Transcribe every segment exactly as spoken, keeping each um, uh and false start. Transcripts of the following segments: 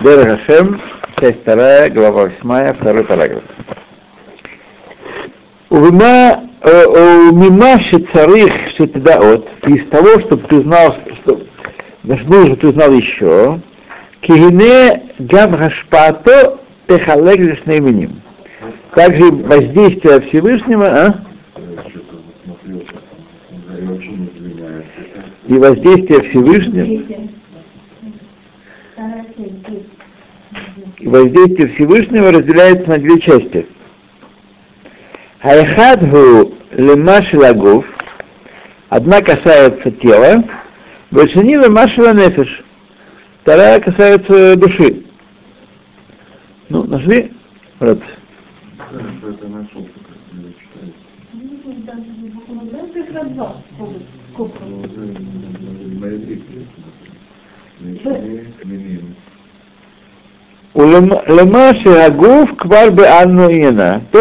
Дер Хашем, часть вторая, глава восьмая, второй параграф. Умима шицарих шитдаот, из того, чтобы ты знал, что нужно, ты знал еще, кигине гам хашпато пехалек лишнейменим. Также воздействие Всевышнего, а? И воздействие Всевышнего. И воздействие Всевышнего разделяется на две части. Айхадгу лемашилагов, одна касается тела, большини лемашилагнефиш, вторая касается души. Ну, нашли, брат? То,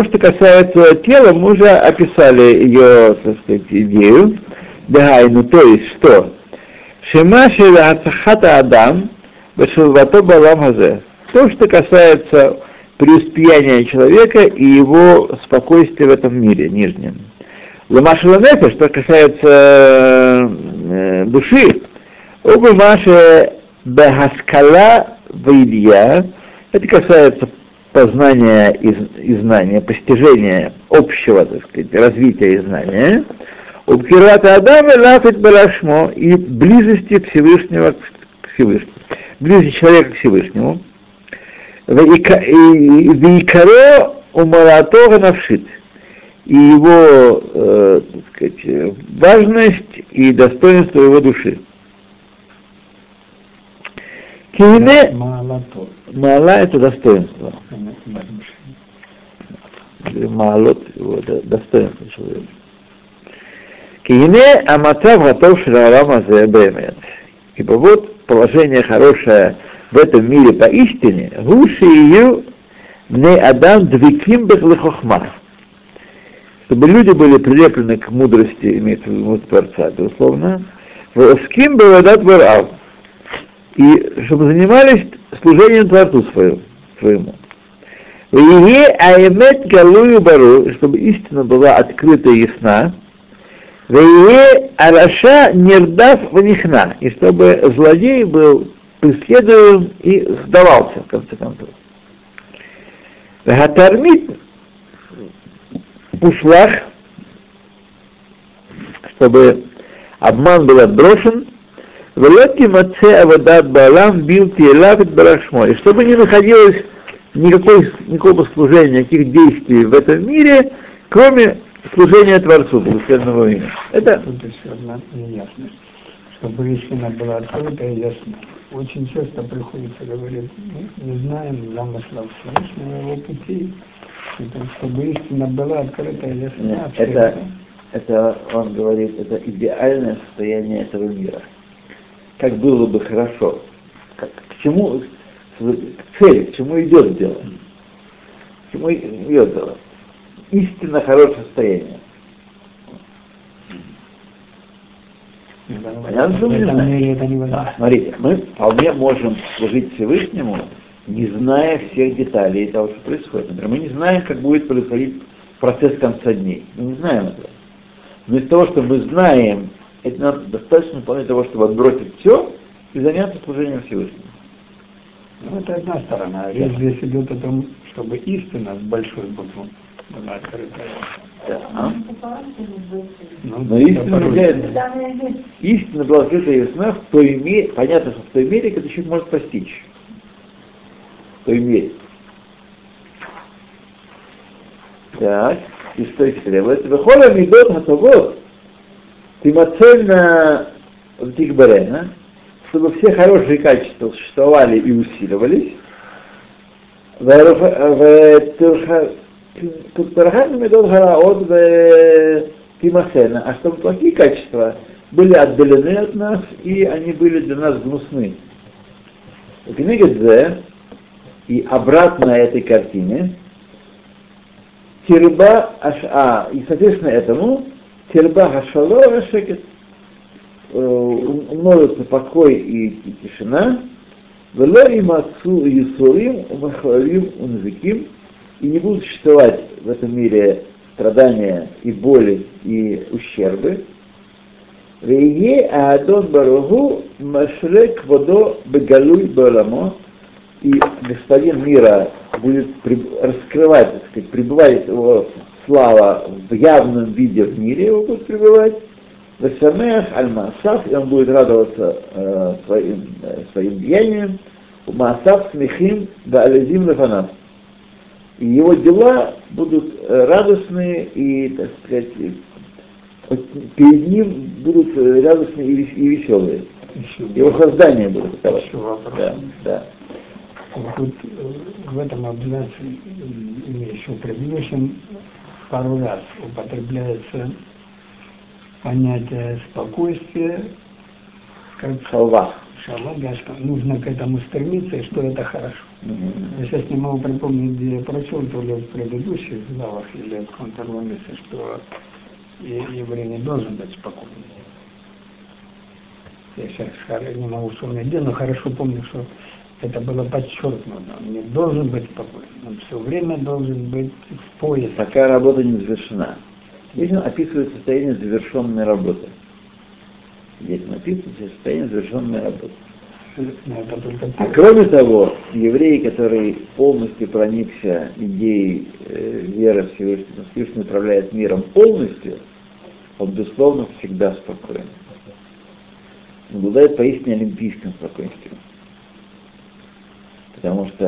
что касается тела, мы уже описали ее, так сказать, идею. Дагайну, то есть что? То, что касается преуспеяния человека и его спокойствия в этом мире нижнем. Ламашиланефиш, что касается души, Убамаше Бахаскала Вайдия, это касается познания и знания, постижения общего, так сказать, развития и знания, Убкирата Адама Лафит Барашмо, и близости Всевышнего к Всевышнему, близости человека к Всевышнему, Викаро Умаратога Навшит, и его, э, так сказать, важность и достоинство его души. Кивне маала — это достоинство. Маалот — его достоинство человека. Кивне аматав готов шрарама заебемет. Ибо вот положение хорошее в этом мире поистине. Гуши ее не адам двиким бехлехохма. Чтобы люди были прилеплены к мудрости, имеется в виду Творца, безусловно, с кем бы водат вырал, и чтобы занимались служением Творцу своему. Чтобы истина была открыта и ясна, и чтобы злодей был преследуем и сдавался, в конце концов. Ушлах, чтобы обман был отброшен, и чтобы не находилось никакой, никакого служения, никаких действий в этом мире, кроме служения Творцу Божественного мира. Это еще одна неясность, чтобы истина была открыта и ясна. Очень часто приходится говорить, мы не знаем замысла Всевышнего, его пути, чтобы истина была открыта и ясна. Это, это, он говорит, это идеальное состояние этого мира. Как было бы хорошо, как, к чему, к цели, к чему идет дело. К чему идет дело. Истинно хорошее состояние. Понятно, что мы не знаем? А, смотрите, мы вполне можем служить Всевышнему, не зная всех деталей того, что происходит. Например, мы не знаем, как будет происходить процесс конца дней. Мы не знаем этого. Но из того, что мы знаем, это нам достаточно вполне того, чтобы отбросить все и заняться служением Всевышнему. Ну, это одна сторона. А да. Здесь идет о том, чтобы истина с большой буквы была открыта. Да. А? Ну, но истина, является, истина была открыта и ясна в той мере, понятно, что в той мере, как это человек может постичь. В той мере. Так, и что еще требует? Выходим идет на того, Тимацельна Тикбарена, чтобы все хорошие качества существовали и усиливались, а чтобы плохие качества были отдалены от нас, и они были для нас гнусны. И обратно этой картине, Тирба Аша, и соответственно этому, Терба хашалора шекет, умножится покой и, и тишина, Вело им отцу Иисурим, Махарим, Унзиким, и не будут существовать в этом мире страдания и боли и ущербы. Вее Аадон Баругу Машрек Водо Бегалуй Барамо, и господин мира будет раскрывать, так сказать, пребывать его слава в явном виде в мире, его будет пребывать. Весамех аль-Маасав, и он будет радоваться э, своим, э, своим деяниям. Маасав смехим ба'алезим лефанав. И его дела будут радостные и, так сказать, перед ним будут радостные и, и веселые. Его создания будут такого. Да, да. Вот в этом абзаце, еще предыдущем, пару раз употребляется понятие спокойствия, как шалва. Шалва, да, что нужно к этому стремиться, и что это хорошо. Mm-hmm. Я сейчас не могу припомнить, где я прочел, то ли в предыдущих главах, или в каком-то месте, что еврей не должен быть спокойным. Я сейчас не могу вспомнить где, но хорошо помню, что это было подчеркнуто. Он не должен быть спокойным, он все время должен быть в поиске. Пока работа не завершена. Здесь он описывает состояние завершенной работы. Здесь он описывает состояние завершенной работы. А кроме того, еврей, который полностью проникся идеей э, веры Всевышнего, Всевышний управляет миром полностью, он, безусловно, всегда спокоен. Он обладает поистине олимпийским спокойствием. Потому что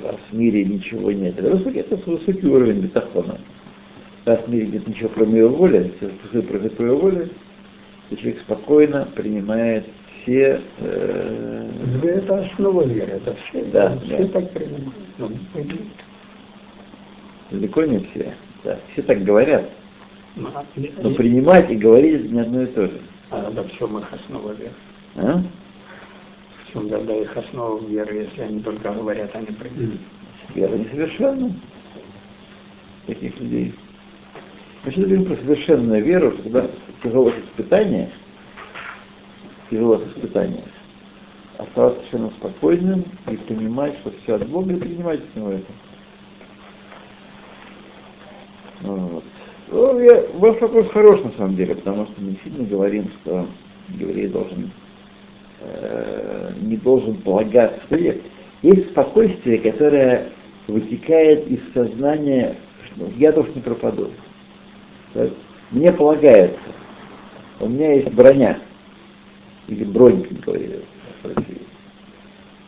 э, раз в мире ничего нет, это высокий, это высокий уровень битахона. Раз в мире нет ничего, кроме его воли, все происходит по его воле, и человек спокойно принимает все... Э... Это основа веры, это все, да, все да. Так принимают. Далеко не все, да, все так говорят. Но принимать и говорить это не одно и то же. А да, в чем их основа веры? А? В чем тогда их основа веры, если они только говорят, а не принимают? Вера несовершенна таких людей. Мы сейчас говорим про совершенную веру, когда тяжелое испытание, тяжелое испытание, оставаться совершенно спокойным и понимать, что все от Бога, и принимать с него это. Вот. Ну, я, ваш вопрос хорош на самом деле, потому что мы действительно говорим, что еврей должен, э, не должен полагаться. Есть спокойствие, которое вытекает из сознания, что я тоже не пропаду. Мне полагается, у меня есть броня, или бронь, как говорили в России.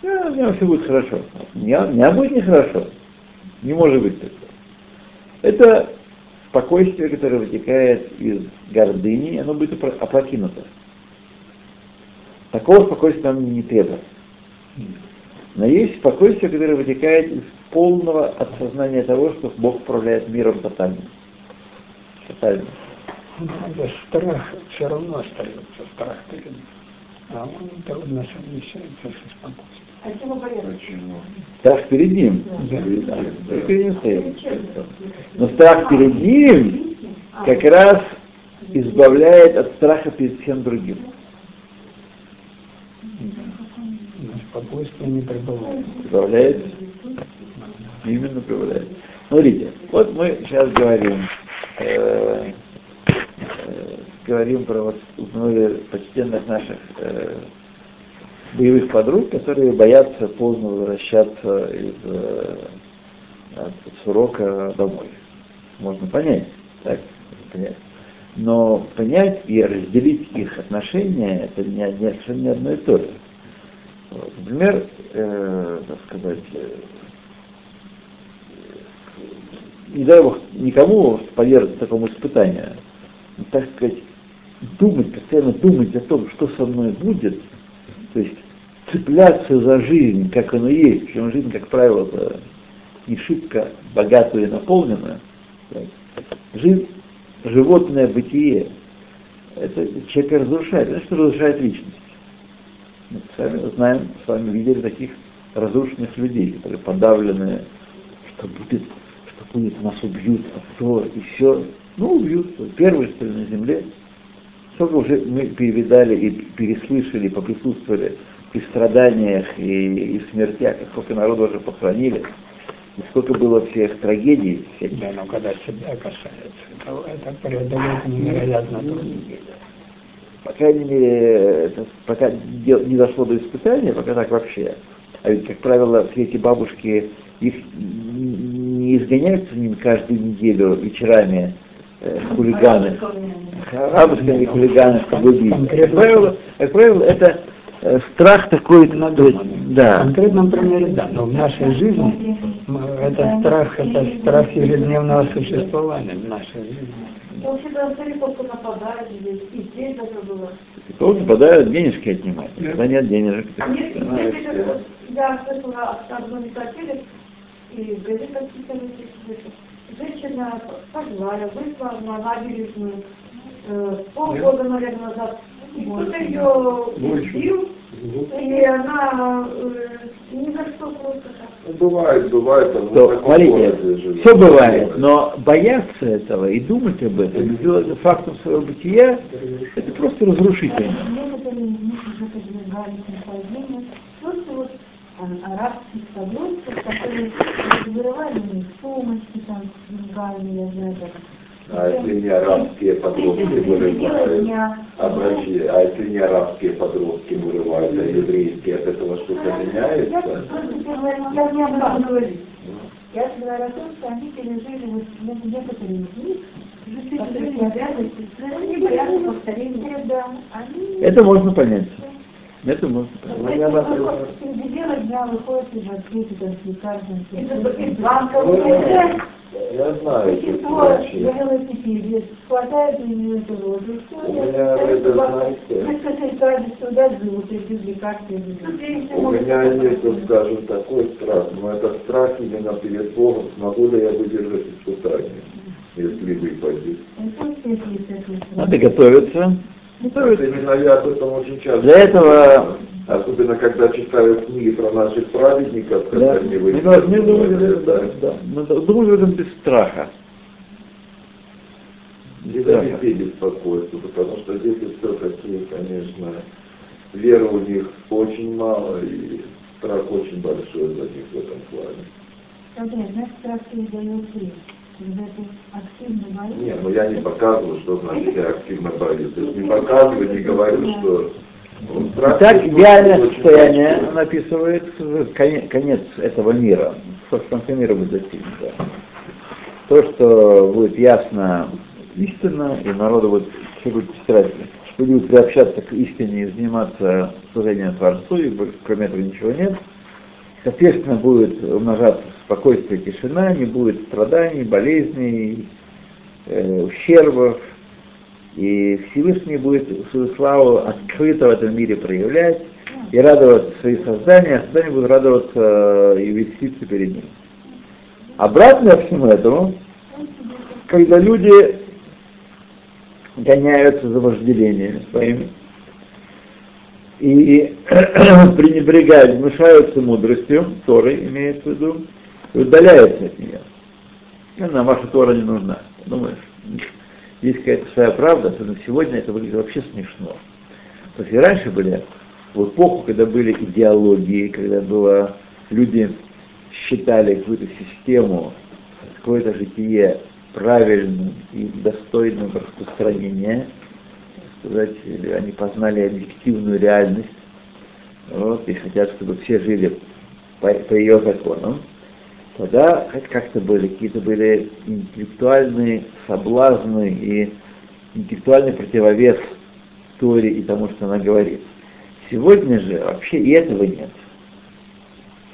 Да, у меня все будет хорошо. У меня, у меня будет нехорошо. Не может быть такого. Это спокойствие, которое вытекает из гордыни, оно будет опрокинуто. Такого спокойствия нам не требуется. Но есть спокойствие, которое вытекает из полного осознания того, что Бог управляет миром тотально. Тотально. Да, страх все равно остается, страх перед ним. А он трудно совмещается со спокойствием. А это вопрос. Страх перед ним. Да. Да. Да. Перед ним стоит. Но страх перед ним как раз избавляет от страха перед всем другим. Но спокойствие не прибавляет. Прибавляет? Именно прибавляет. Смотрите, вот мы сейчас говорим. Э, э, говорим про вот упомянули почтенных наших э, боевых подруг, которые боятся поздно возвращаться из, э, от, с урока домой. Можно понять, так? Понять. Но понять и разделить их отношения это не, не, совершенно не одно и то же. Вот. Например, э, так сказать, не дай Бог никому подвергнуться такому испытанию, но, так сказать, думать, постоянно думать о том, что со мной будет, то есть цепляться за жизнь, как она есть, причем жизнь, как правило, не шибко богатая и наполненная. Жизнь, животное бытие, это человека разрушает, это что разрушает личность. Мы сами знаем, с вами видели таких разрушенных людей, которые подавлены, что будет. Будет, нас убьют, а то и все. Ну, убьют. Первые, что ли, на земле. Сколько уже мы перевидали и переслышали, поприсутствовали, и страданиях, и, и смертях, и сколько народу уже похоронили, и сколько было всех трагедий. Всяких. Да, но когда себя касается, то это преодолеть невероятно трудно. По крайней мере, это пока не дошло до испытания, пока так вообще. А ведь, как правило, все эти бабушки, их не изгоняют за ним каждую неделю вечерами э, хулиганы, бабушками хулиганы, чтобы убить. Как правило, как правило, это страх такой надуманный. Да. В конкретном примере, да, но в нашей жизни это страх, это страх ежедневного существования в нашей жизни. Нападают здесь, и здесь это было. Кого-то нападают, денежки отнимать. Когда нет денежек. Я слышала от одной квартиры, и в газетах писали, женщина позвали, вышла на набережную полгода, наверное, назад. И кто-то ее сбил, и она не за что просто так. Бывает, бывает. То, смотрите, все бывает, но бояться этого и думать об этом, сделать это фактом своего бытия, это просто разрушительно. Некоторые из них уже подвергались нападению, просто вот арабских соблюдцев, которые вырывали у них сумочки, там, деньгами, я знаю, так. А если не арабские подростки вырывают, обращи, а если не арабские подростки вырывают, а еврейские, от этого что-то меняется? Я не об этом говорю. Я говорю о том, что они пережили вот некоторые из них, которые обязанности, непонятно повторение. Это можно понять. Это можно понять. Дело дня выходит из открытия, там, с лекарством, из банков. Я знаю, что это врачи. Я говорю, что хватает у меня этого возраста. У меня, это знаете, у меня есть, скажем, такой страх, но это страх именно перед Богом, смогу ли я выдержать испытание, если выпадет. Надо готовиться. Готовиться. Именно я об этом очень часто. Для этого... Особенно, когда читают книги про наших праведников, когда да. они выиграют. Мы думали в этом без страха. И за детей беспокойство, потому что дети все такие, конечно, веры у них очень мало, и страх очень большой за них в этом плане. Смотри, знаешь, страх передает ты. Когда ты активно боишься... Нет, ну я не показываю, что значит я активно боюсь. То есть не показываю, не говорю, что... Итак, идеальное состояние написывает конец, конец этого мира. Собственно, к миру мы достигнем. Да. То, что будет ясно истинно, и народу будет, все будет стараться, будут приобщаться к истине и заниматься служением Творцу, и кроме этого ничего нет. Соответственно, будет умножаться спокойствие и тишина, не будет страданий, болезней, э, ущербов. И Всевышний будет свою славу открыто в этом мире проявлять и радовать свои создания, а создания будут радоваться и веселиться перед ним. Обратно ко всему этому, когда люди гоняются за вожделениями своими и пренебрегают, мешаются мудростью, Торы имеется в виду, и удаляются от нее. Нам ваша Тора не нужна, думаешь? Есть какая-то своя правда, особенно сегодня это выглядит вообще смешно. То есть и раньше были, в эпоху, когда были идеологии, когда было, люди считали какую-то систему, какое-то житие правильным и достойным распространения, так сказать, они познали объективную реальность, вот, и хотят, чтобы все жили по, по ее законам. Тогда хоть как-то были, какие-то были интеллектуальные соблазны и интеллектуальный противовес Торе и тому, что она говорит. Сегодня же вообще и этого нет.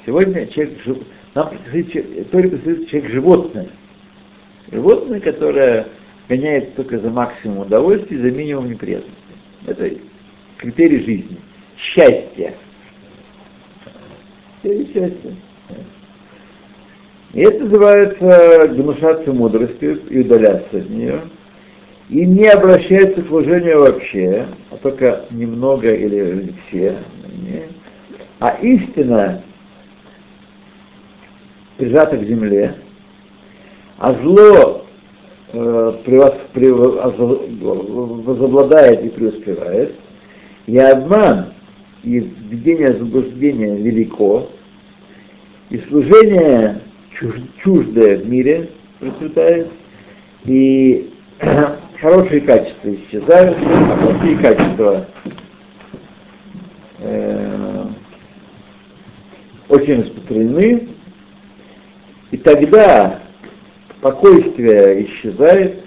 Сегодня человек, нам представляет, Торе представляет человек животное. Животное, которое гоняется только за максимум удовольствия и за минимум неприятностей. Это критерий жизни. Счастье. Критерий счастья. И это называется гнушаться мудростью и удаляться от нее. И не обращается к служению вообще, а только немного или все. А истина прижата к земле, а зло э, превос, превос, возобладает и преуспевает, и обман и введение заблуждения велико, и служение чуждое в мире процветает, и хорошие качества исчезают, а плохие качества э, очень распространены, и тогда спокойствие исчезает,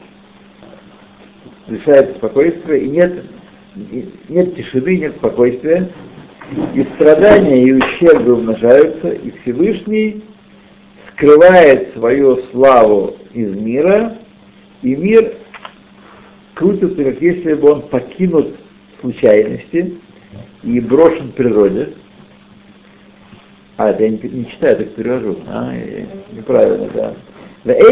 лишается спокойствия, и нет, нет тишины, нет спокойствия, и страдания, и ущербы умножаются, и Всевышний скрывает свою славу из мира, и мир крутится, как если бы он покинут случайности и брошен природе. А, это я не, не читаю, так перевожу. А, неправильно, да. И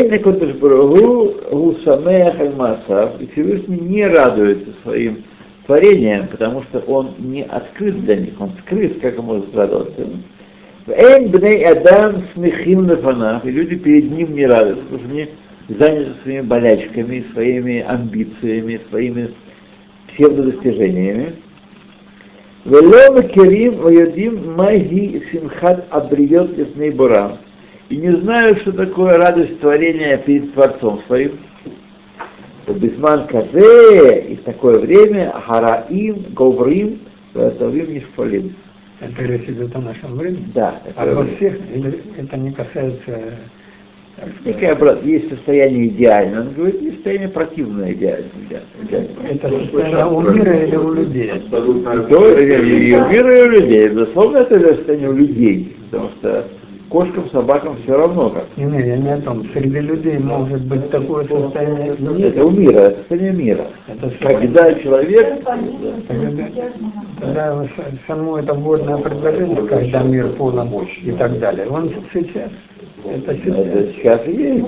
Всевышний не радуется своим творением, потому что он не открыт для них, он скрыт, как он может радоваться. И люди перед ним не радуются, потому что они заняты своими болячками, своими амбициями, своими псевдодостижениями. И не знаю, что такое радость творения перед Творцом своим. Безман казе, и в такое время хараим, говрим, ватавим нишфалим. Это речь идет о нашем времени? Да. А во всех это не касается... Некое, есть состояние идеальное, он говорит, есть состояние противное идеальное. Это состояние у мира или у людей? И у мира, и у людей. Безусловно, это состояние у людей, потому что кошкам, собакам все равно как. Не, не, я не о том. Среди людей может быть такое состояние. Нет, это у мира, это состояние мира. Это когда человек... Когда само это вводное предложение, когда мир полон и так далее. Он сейчас. Это сейчас. Это сейчас и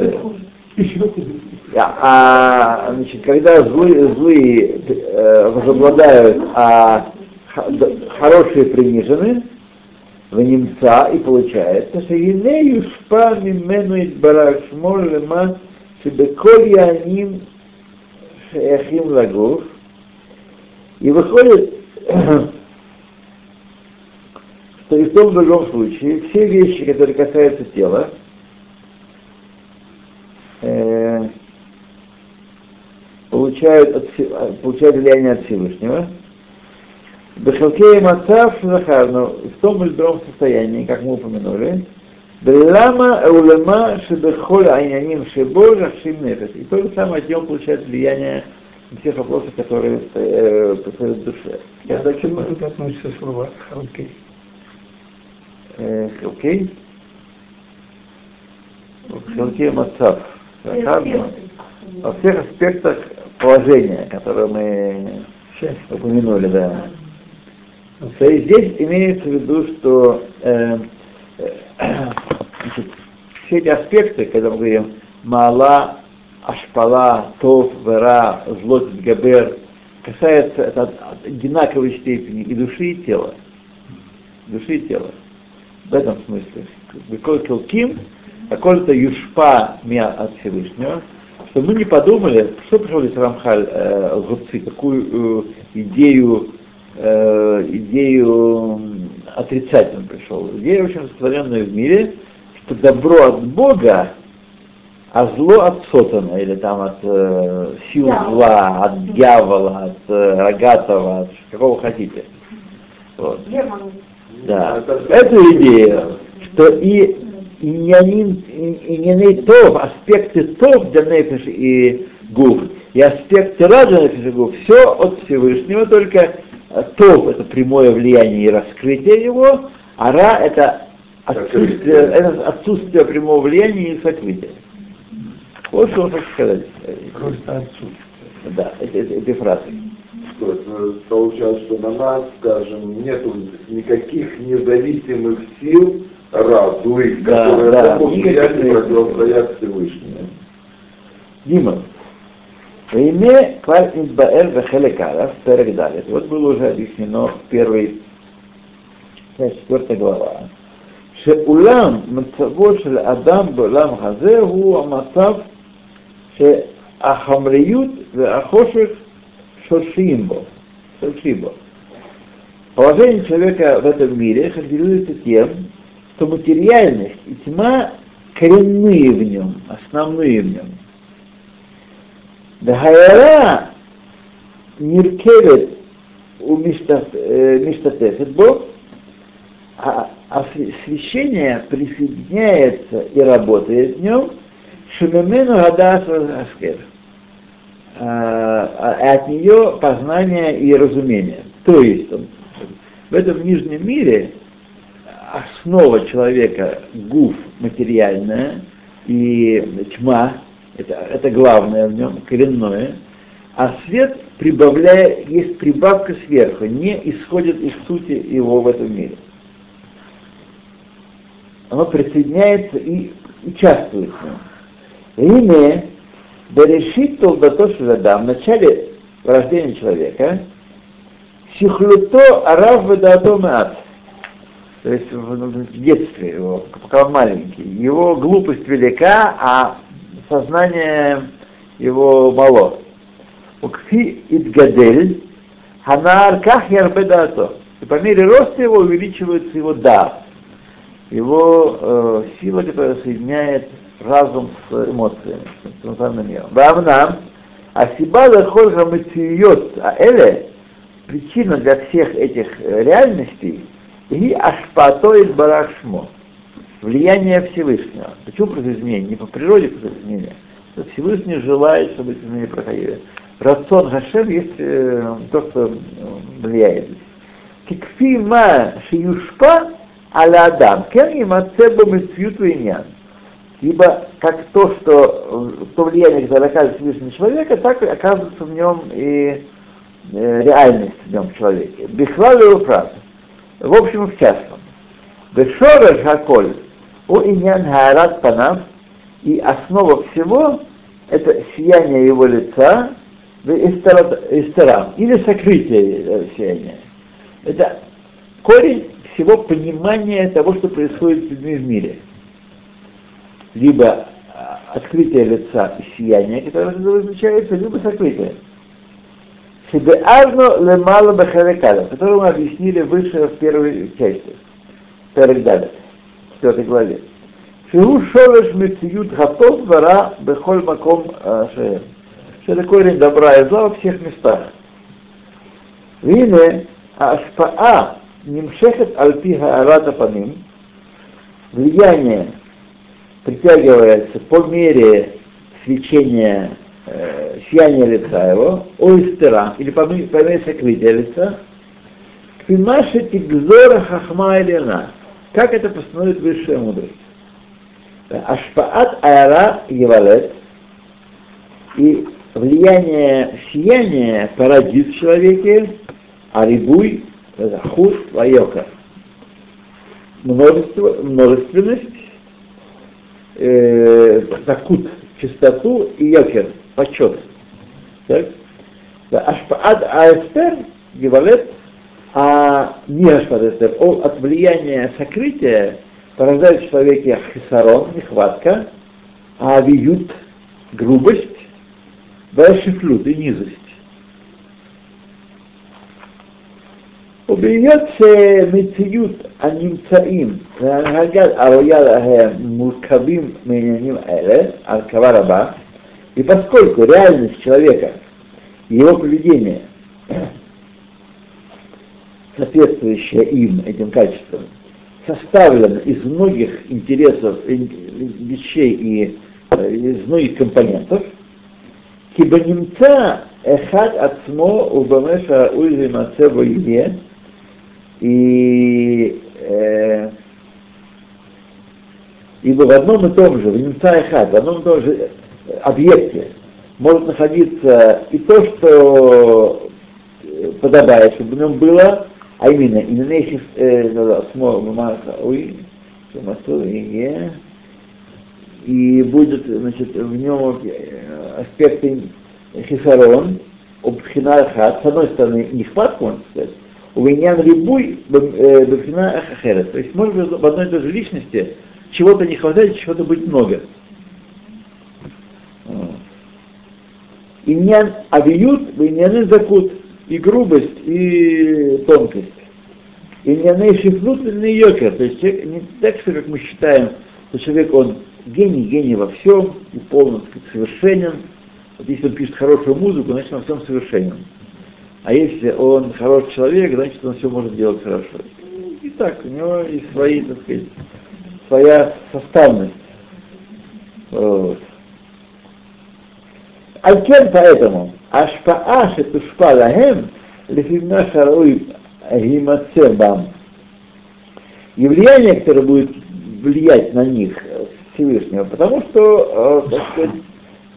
есть. Да. А, значит, когда злые, злые э, возобладают, а хорошие принижены, в немца, и получается, что «Енею шпа мимену избарак шмо лема шебеколь яним шеяхим лагуф». И выходит, что и в том другом случае все вещи, которые касаются тела, э, получают, от, получают влияние от Всевышнего, Бехалкея Мацав Шахарна в том или другом состоянии, как мы упомянули, Брилама Улема Шебехоля Айняним Шебожа Шимнефес. И то же самое от него получает влияние всех вопросов, которые э, происходят в душе. Я к чему тут относится слово «халкей»? «Халкей»? «Халкей Мацав Шахарна» во всех аспектах положения, которые мы упомянули, да. То есть здесь имеется в виду, что э, э, значит, все эти аспекты, когда мы говорим «маала», «ашпала», «тов», «вера», «злот», «габер», касаются это, от одинаковой степени и души, и тела. Души и тела. В этом смысле. «Беколь килким», «аколь-то юшпа мя от Всевышнего», что мы не подумали, что пришел здесь Рамхаль э, в Губцы, какую э, идею Э, идею отрицательно пришел. Идея очень распространенная в мире, что добро от Бога, а зло от сатана, или там от э, сил зла, от дьявола, от э, рогатого, от какого хотите. Вот. Да. Эту идею, что и не тов, аспекты тов для нефеш и гуф, и аспекты рады нефеш и гуф, все от Всевышнего, только Тов — это прямое влияние и раскрытие его, а Ра — это отсутствие, это отсутствие прямого влияния и сокрытия. Вот что он хочет сказать. Просто отсутствие. Да, эти, эти фразы. Что это получается, что на нас, скажем, нету никаких независимых сил разуих, да, которые да, влияют и противостоят Всевышнему. Дима. Вот было уже объяснено в первой, четвёртой глава. Шеулам мацаво шель адам беулам хазе гу амацав ше ахамриют ве ахошек шошимбо. Положение человека в этом мире характеризуется тем, что материальность и тьма коренные в нем, основные в нем. Дхайра ниркевет у миштатефет Бог, а освещение присоединяется и работает в нем шумемену гадас аскер. От нее познание и разумение. То есть он, в этом нижнем мире основа человека гуф материальная и тьма, это, это главное в нем, коренное, а свет прибавляет, есть прибавка сверху, не исходит из сути его в этом мире. Оно присоединяется и участвует в нем. Имя Берешит Толдатош Адам, в начале рождения человека, Сихлюто Арав Вадатом Ад, то есть в детстве его, пока он маленький, его глупость велика, а сознание его мало. Укфи Идгадель, Ханаар Кахьяр Бедато. И по мере роста его увеличивается его да, его э, сила, которая соединяет разум с эмоциями, с эмоциональным миром. Вавнам, Асибада Хорха Матиот Аэле, причина для всех этих реальностей и ашпатоид барашмо, влияние Всевышнего. Почему происходит изменение? Не по природе происходит изменение. Всевышний желает, чтобы эти изменения проходили. Рацион Хашем есть э, то, что влияет. Кикфи ма шиюшпа аля адам, кен им отцеба митсюту иньян. Ибо как то, что то влияние, которое оказывает Всевышний человека, так и оказывается в нем и реальность в нем в человеке. Бихвалю фразу. В общем, в частном. Бешореш хаколь у иньян хаарат панав, и основа всего это сияние его лица в эстерам, или сокрытие сияния. Это корень всего понимания того, что происходит с людьми в мире. Либо открытие лица и сияние, которое излучается, либо сокрытие. Сибеарно лемало бахарекада, которую мы объяснили выше в первой части, в Перегдаде, в четвёртой главе. Шигу шолеш митсиют хатов вара бехоль маком шеем. Что это корень добра и зла во всех местах. Вине ашпаа нимшехет альпи хаарата паним. Влияние притягивается по мере свечения Э, сияние лица его, ойстера, или по мере сокрытия лица, кфимаши тигзора хахма элена, как это постановит высшая мудрость. Ашпаат аэра евалет, и влияние сияния породит в человеке арибуй, худ, лайока. Множество, множественность, э, такут, чистоту и йокер. Почет. Так? Ашпаат аэстер, гевалет, а не ашпаат аэстер, он от влияния сокрытия порождает в человеке хисарон, нехватка, а виют, грубость, вэшифлют и низость. Убьется митиют анимцаим, хагад арояд муркабим меняним эле, алкавараба. И поскольку реальность человека и его поведение, соответствующее им, этим качествам, составлено из многих интересов, вещей и из многих компонентов, кибо немца эхад ацмо убамеша уйзи мацебо еде, и э, ибо в одном и том же, в немца эхад, в одном и том же объекте может находиться и то, что подобает, чтобы в нем было, а именно, и будет, значит, в нем аспекты хисарон, обхина ахат, с одной стороны, нехватку, можно сказать, увинян рибуй, бхина ахахерет. То есть, может быть, в одной и той же личности чего-то не хватает, чего-то будет много. Иньян авиют, иньян закут, и грубость, и тонкость. Иньяны шифрут и йокер, то есть человек не так, что как мы считаем, что человек он гений, гений во всем, и полностью совершенен. Вот если он пишет хорошую музыку, значит он во всем совершенен. А если он хороший человек, значит он все может делать хорошо. И так, у него есть свои, так сказать, своя составность. Вот. А тем поэтому, ашпааш это шпалахем, лефимна шаруй гимацебам. И влияние, которое будет влиять на них Всевышнего, потому что, так сказать,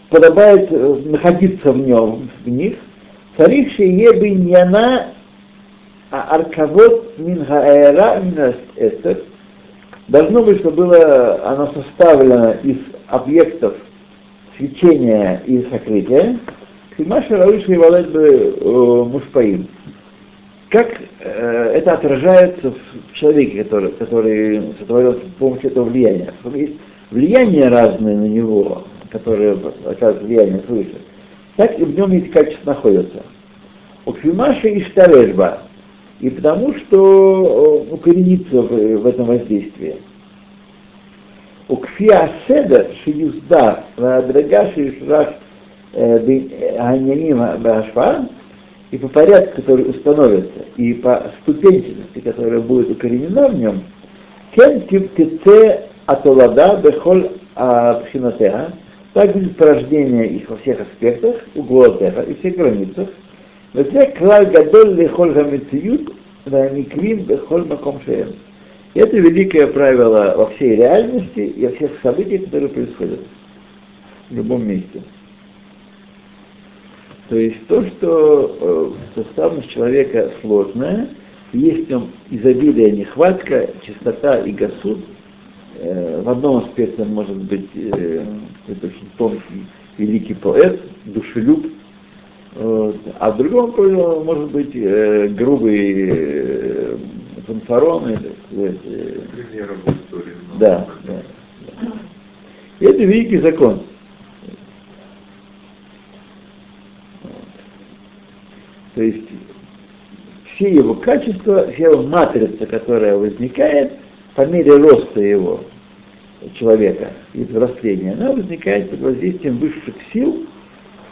подобает находиться в нем, в них, царившие ебы ньяна аркавот мингаэра минаэстер. Должно быть, что было оно составлено из объектов свечения и сокрытия, Симаша Рауши и Валетбе Мушпаим. Как это отражается в человеке, который, который сотворен с помощью этого влияния? Есть влияния разные на него, которые оказывают влияние свыше, так и в нем эти качества находятся. У Симаша и Штарешба, и потому что укоренится в этом воздействии. Укфия седа шиюзда вадрагаши шраш ганянима башфа, и по порядку, который установится, и по ступенчатости, которая будет укоренена в нем, кен типтице атолада бехоль апшинатеха, так будет порождение их во всех аспектах, углотеха и всех границах, везде клаль гадоль лехоль гамитиют ваниквин бехоль маком шеем. И это великое правило во всей реальности и во всех событиях, которые происходят в любом месте. То есть то, что э, составность человека сложная, есть в нем изобилие, нехватка, чистота и гасуд. Э, в одном аспекте он может быть э, очень тонкий, великий поэт, душелюб, э, а в другом он может быть э, грубый э, фанфарон. Э, э, да, да, да. И это великий закон. То есть все его качества, вся его матрица, которая возникает по мере роста его, человека, и взросления, она возникает под воздействием высших сил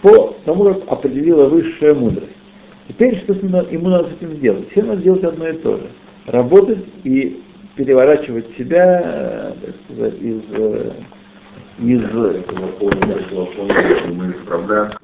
по тому, как определила высшая мудрость. Теперь что ему надо с этим делать? Всем надо делать одно и то же. Работать и переворачивать себя, так сказать, из... из...